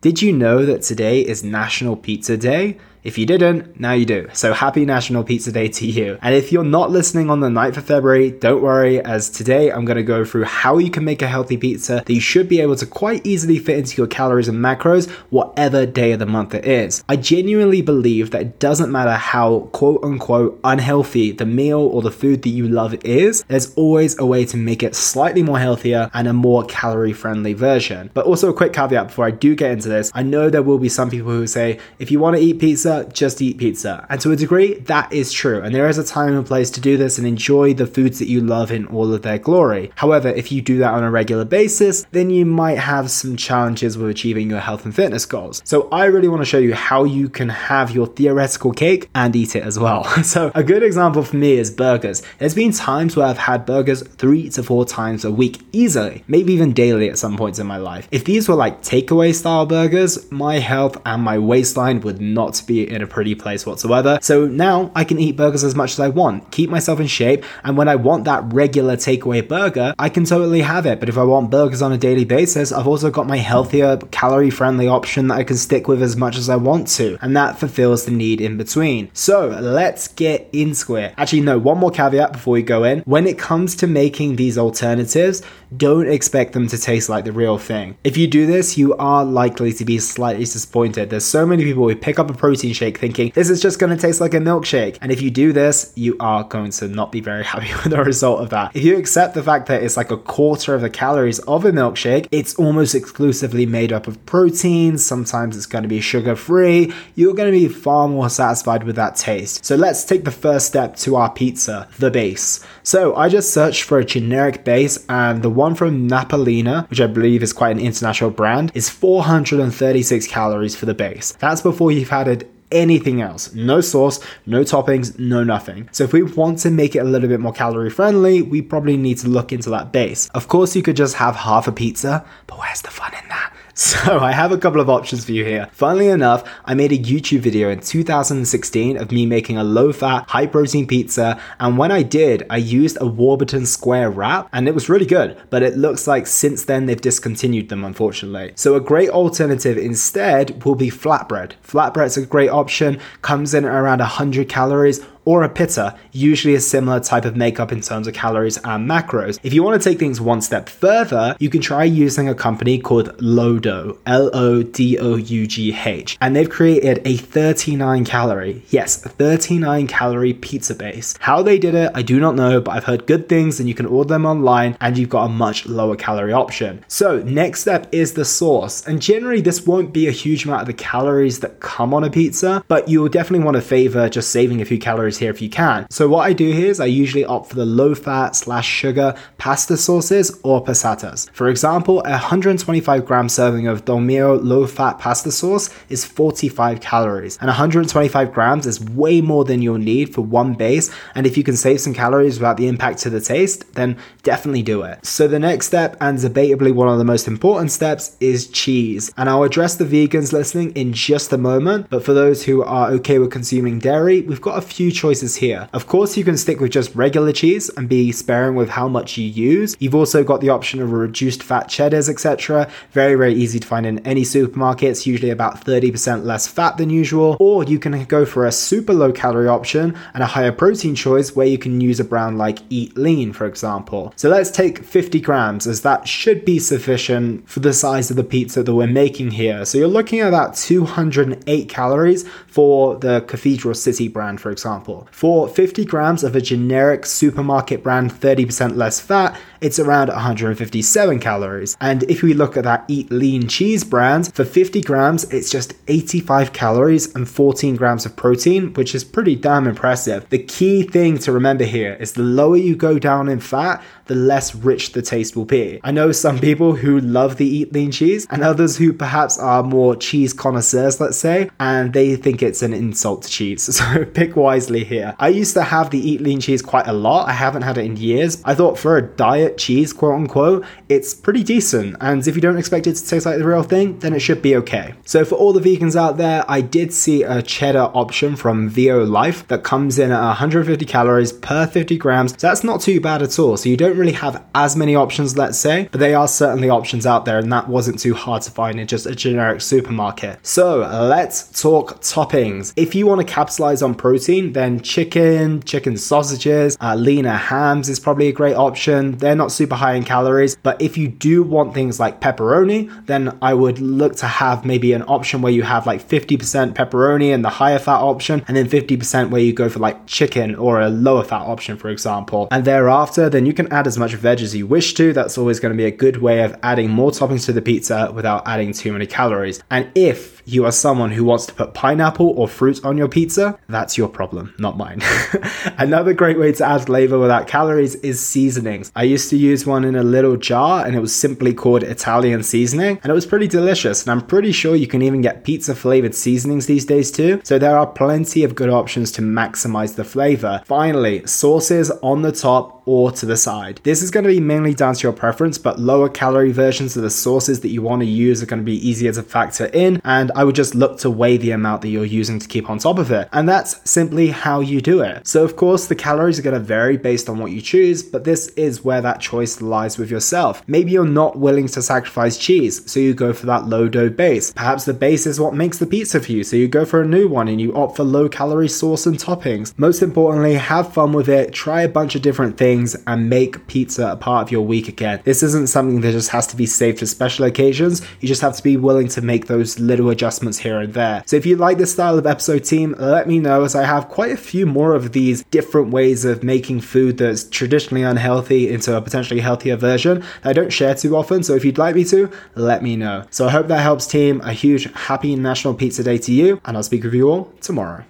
Did you know that today is National Pizza Day? If you didn't, now you do. So happy National Pizza Day to you. And if you're not listening on the 9th of February, don't worry, as today I'm going to go through how you can make a healthy pizza that you should be able to quite easily fit into your calories and macros, whatever day of the month it is. I genuinely believe that it doesn't matter how quote unquote unhealthy the meal or the food that you love is, there's always a way to make it slightly more healthier and a more calorie friendly version. But also a quick caveat before I do get into this, I know there will be some people who say, if you want to eat pizza, just eat pizza. And to a degree, that is true. And there is a time and place to do this and enjoy the foods that you love in all of their glory. However, if you do that on a regular basis, then you might have some challenges with achieving your health and fitness goals. So I really want to show you how you can have your theoretical cake and eat it as well. So a good example for me is burgers. There's been times where I've had burgers 3 to 4 times a week easily, maybe even daily at some points in my life. If these were like takeaway style burgers, my health and my waistline would not be in a pretty place whatsoever. So now I can eat burgers as much as I want, keep myself in shape, and when I want that regular takeaway burger, I can totally have it. But if I want burgers on a daily basis, I've also got my healthier, calorie-friendly option that I can stick with as much as I want to, and that fulfills the need in between. So let's get into it. Actually, no, one more caveat before we go in. When it comes to making these alternatives, don't expect them to taste like the real thing. If you do this, you are likely to be slightly disappointed. There's so many people who pick up a protein shake thinking this is just going to taste like a milkshake, and if you do this, you are going to not be very happy with the result of that. If you accept the fact that it's like a quarter of the calories of a milkshake, it's almost exclusively made up of proteins, sometimes it's going to be sugar-free, you're going to be far more satisfied with that taste. So let's take the first step to our pizza, the base. So I just searched for a generic base, and the one from Napolina, which I believe is quite an international brand, is 436 calories for the base. That's before you've added anything else. No sauce, no toppings, no nothing. So if we want to make it a little bit more calorie friendly, we probably need to look into that base. Of course, you could just have half a pizza, but where's the fun in that? So I have a couple of options for you here. Funnily enough, I made a YouTube video in 2016 of me making a low-fat, high-protein pizza, and when I did, I used a Warburton square wrap, and it was really good, but it looks like since then they've discontinued them, unfortunately. So a great alternative instead will be flatbread. Flatbread's a great option, comes in at around 100 calories, or a pita, usually a similar type of makeup in terms of calories and macros. If you want to take things one step further, you can try using a company called Lo-Dough, L-O-D-O-U-G-H, and they've created a 39 calorie pizza base. How they did it, I do not know, but I've heard good things, and you can order them online, and you've got a much lower calorie option. So next step is the sauce, and generally this won't be a huge amount of the calories that come on a pizza, but you'll definitely want to favor just saving a few calories here if you can. So what I do here is I usually opt for the low-fat /sugar pasta sauces or passatas. For example, a 125-gram serving of Dolmio low-fat pasta sauce is 45 calories, and 125 grams is way more than you'll need for one base, and if you can save some calories without the impact to the taste, then definitely do it. So the next step, and debatably one of the most important steps, is cheese, and I'll address the vegans listening in just a moment, but for those who are okay with consuming dairy, we've got a few choices here. Of course, you can stick with just regular cheese and be sparing with how much you use. You've also got the option of reduced fat cheddars, etc. Very, very easy to find in any supermarkets, usually about 30% less fat than usual. Or you can go for a super low calorie option and a higher protein choice where you can use a brand like Eat Lean, for example. So let's take 50 grams, as that should be sufficient for the size of the pizza that we're making here. So you're looking at about 208 calories for the Cathedral City brand, for example. For 50 grams of a generic supermarket brand 30% less fat, it's around 157 calories. And if we look at that Eat Lean cheese brand, for 50 grams, it's just 85 calories and 14 grams of protein, which is pretty damn impressive. The key thing to remember here is the lower you go down in fat, the less rich the taste will be. I know some people who love the Eat Lean cheese and others who perhaps are more cheese connoisseurs, let's say, and they think it's an insult to cheese. So pick wisely regularly here. I used to have the Eat Lean cheese quite a lot. I haven't had it in years. I thought for a diet cheese, quote unquote, it's pretty decent. And if you don't expect it to taste like the real thing, then it should be okay. So for all the vegans out there, I did see a cheddar option from VO Life that comes in at 150 calories per 50 grams. So that's not too bad at all. So you don't really have as many options, let's say, but they are certainly options out there. And that wasn't too hard to find in just a generic supermarket. So let's talk toppings. If you want to capitalize on protein, then chicken sausages, leaner hams is probably a great option. They're not super high in calories, but if you do want things like pepperoni, then I would look to have maybe an option where you have like 50% pepperoni and the higher fat option, and then 50% where you go for like chicken or a lower fat option, for example. And thereafter, then you can add as much veg as you wish to. That's always going to be a good way of adding more toppings to the pizza without adding too many calories. And if you are someone who wants to put pineapple or fruit on your pizza, that's your problem, not mine. Another great way to add flavor without calories is seasonings. I used to use one in a little jar and it was simply called Italian seasoning, and it was pretty delicious. And I'm pretty sure you can even get pizza flavored seasonings these days too. So there are plenty of good options to maximize the flavor. Finally, sauces on the top or to the side. This is going to be mainly down to your preference, but lower calorie versions of the sauces that you want to use are going to be easier to factor in. And I would just look to weigh the amount that you're using to keep on top of it. And that's simply how you do it. So of course, the calories are going to vary based on what you choose, but this is where that choice lies with yourself. Maybe you're not willing to sacrifice cheese, so you go for that Lo-Dough base. Perhaps the base is what makes the pizza for you, so you go for a new one and you opt for low-calorie sauce and toppings. Most importantly, have fun with it, try a bunch of different things, and make pizza a part of your week again. This isn't something that just has to be saved for special occasions. You just have to be willing to make those little adjustments here and there. So if you like this style of episode, team, let me know, as I have quite a few more of these different ways of making food that's traditionally unhealthy into a potentially healthier version that I don't share too often. So if you'd like me to, let me know. So I hope that helps, team. A huge happy National Pizza Day to you, and I'll speak with you all tomorrow.